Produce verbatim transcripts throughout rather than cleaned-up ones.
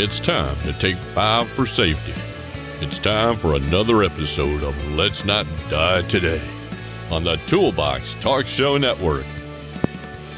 It's time to take five for safety. It's time for another episode of Let's Not Die Today on the Toolbox Talk Show Network.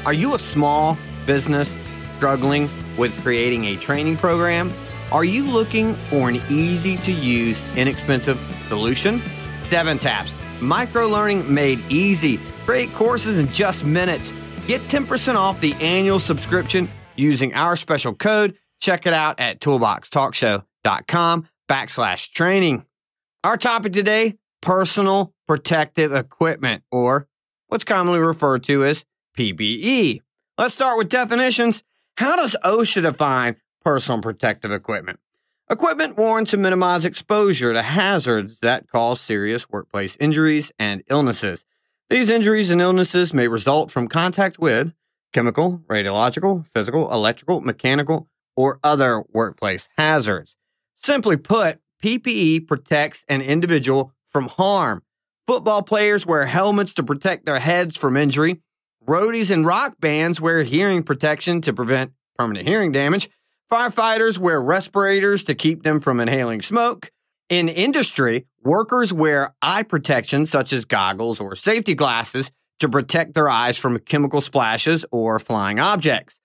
Are you a small business struggling with creating a training program? Are you looking for an easy-to-use, inexpensive solution? Seven Taps, micro-learning made easy. Great courses in just minutes. Get ten percent off the annual subscription using our special code. Check it out at Toolbox Talk Show dot com backslash training. Our topic today, personal protective equipment, or what's commonly referred to as P P E. Let's start with definitions. How does OSHA define personal protective equipment? Equipment worn to minimize exposure to hazards that cause serious workplace injuries and illnesses. These injuries and illnesses may result from contact with chemical, radiological, physical, electrical, mechanical, or other workplace hazards. Simply put, P P E protects an individual from harm. Football players wear helmets to protect their heads from injury. Roadies and rock bands wear hearing protection to prevent permanent hearing damage. Firefighters wear respirators to keep them from inhaling smoke. In industry, workers wear eye protection such as goggles or safety glasses to protect their eyes from chemical splashes or flying objects.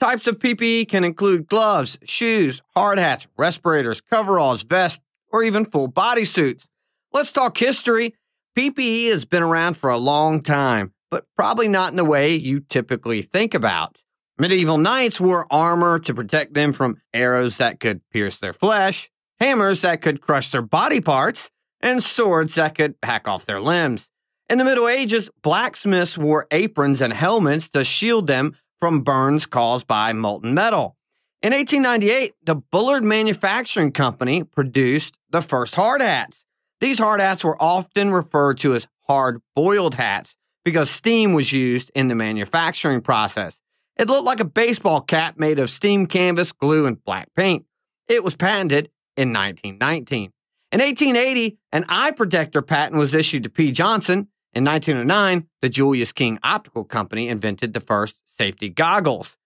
Types of P P E can include gloves, shoes, hard hats, respirators, coveralls, vests, or even full body suits. Let's talk history. P P E has been around for a long time, but probably not in the way you typically think about. Medieval knights wore armor to protect them from arrows that could pierce their flesh, hammers that could crush their body parts, and swords that could hack off their limbs. In the Middle Ages, blacksmiths wore aprons and helmets to shield them from burns caused by molten metal. In eighteen ninety-eight, the Bullard Manufacturing Company produced the first hard hats. These hard hats were often referred to as hard-boiled hats because steam was used in the manufacturing process. It looked like a baseball cap made of steam canvas, glue, and black paint. It was patented in nineteen nineteen. In eighteen eighty, an eye protector patent was issued to P. Johnson. In nineteen oh nine, the Julius King Optical Company invented the first safety goggles.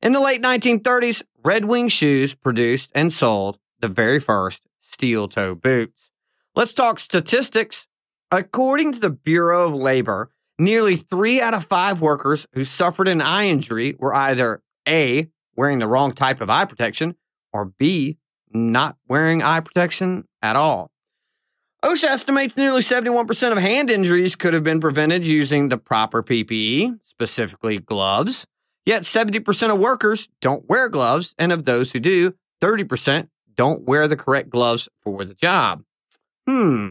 In the late nineteen thirties, Red Wing Shoes produced and sold the very first steel-toe boots. Let's talk statistics. According to the Bureau of Labor, nearly three out of five workers who suffered an eye injury were either A, wearing the wrong type of eye protection, or B, not wearing eye protection at all. OSHA estimates nearly seventy-one percent of hand injuries could have been prevented using the proper P P E, specifically gloves. Yet seventy percent of workers don't wear gloves, and of those who do, thirty percent don't wear the correct gloves for the job. Hmm.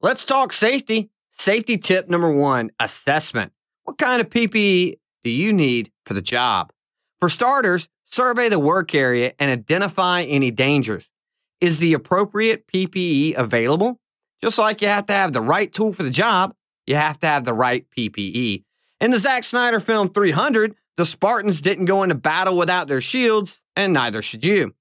Let's talk safety. Safety tip number one, assessment. What kind of P P E do you need for the job? For starters, survey the work area and identify any dangers. Is the appropriate P P E available? Just like you have to have the right tool for the job, you have to have the right P P E. In the Zack Snyder film three hundred, the Spartans didn't go into battle without their shields, and neither should you.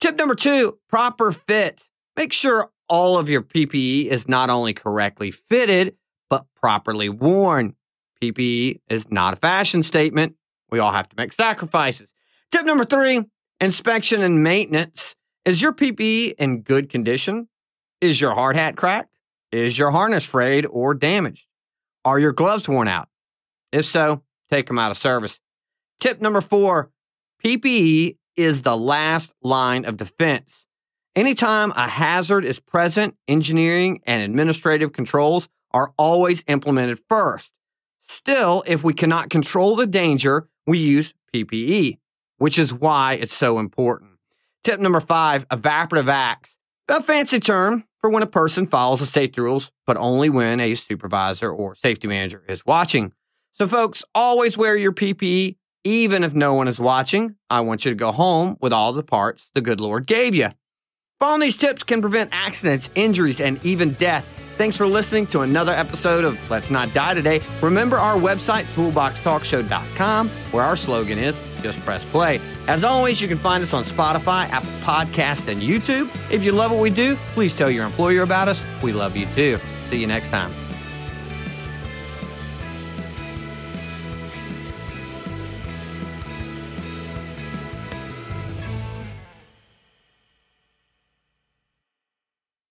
Tip number two, proper fit. Make sure all of your P P E is not only correctly fitted, but properly worn. P P E is not a fashion statement. We all have to make sacrifices. Tip number three, inspection and maintenance. Is your P P E in good condition? Is your hard hat cracked? Is your harness frayed or damaged? Are your gloves worn out? If so, take them out of service. Tip number four, P P E is the last line of defense. Anytime a hazard is present, engineering and administrative controls are always implemented first. Still, if we cannot control the danger, we use P P E, which is why it's so important. Tip number five, evaporative acts. A fancy term for when a person follows the safety rules, but only when a supervisor or safety manager is watching. So folks, always wear your P P E, even if no one is watching. I want you to go home with all the parts the good Lord gave you. Following these tips can prevent accidents, injuries, and even death. Thanks for listening to another episode of Let's Not Die Today. Remember our website, Toolbox Talk Show dot com, where our slogan is, just press play. As always, you can find us on Spotify, Apple Podcasts, and YouTube. If you love what we do, please tell your employer about us. We love you too. See you next time.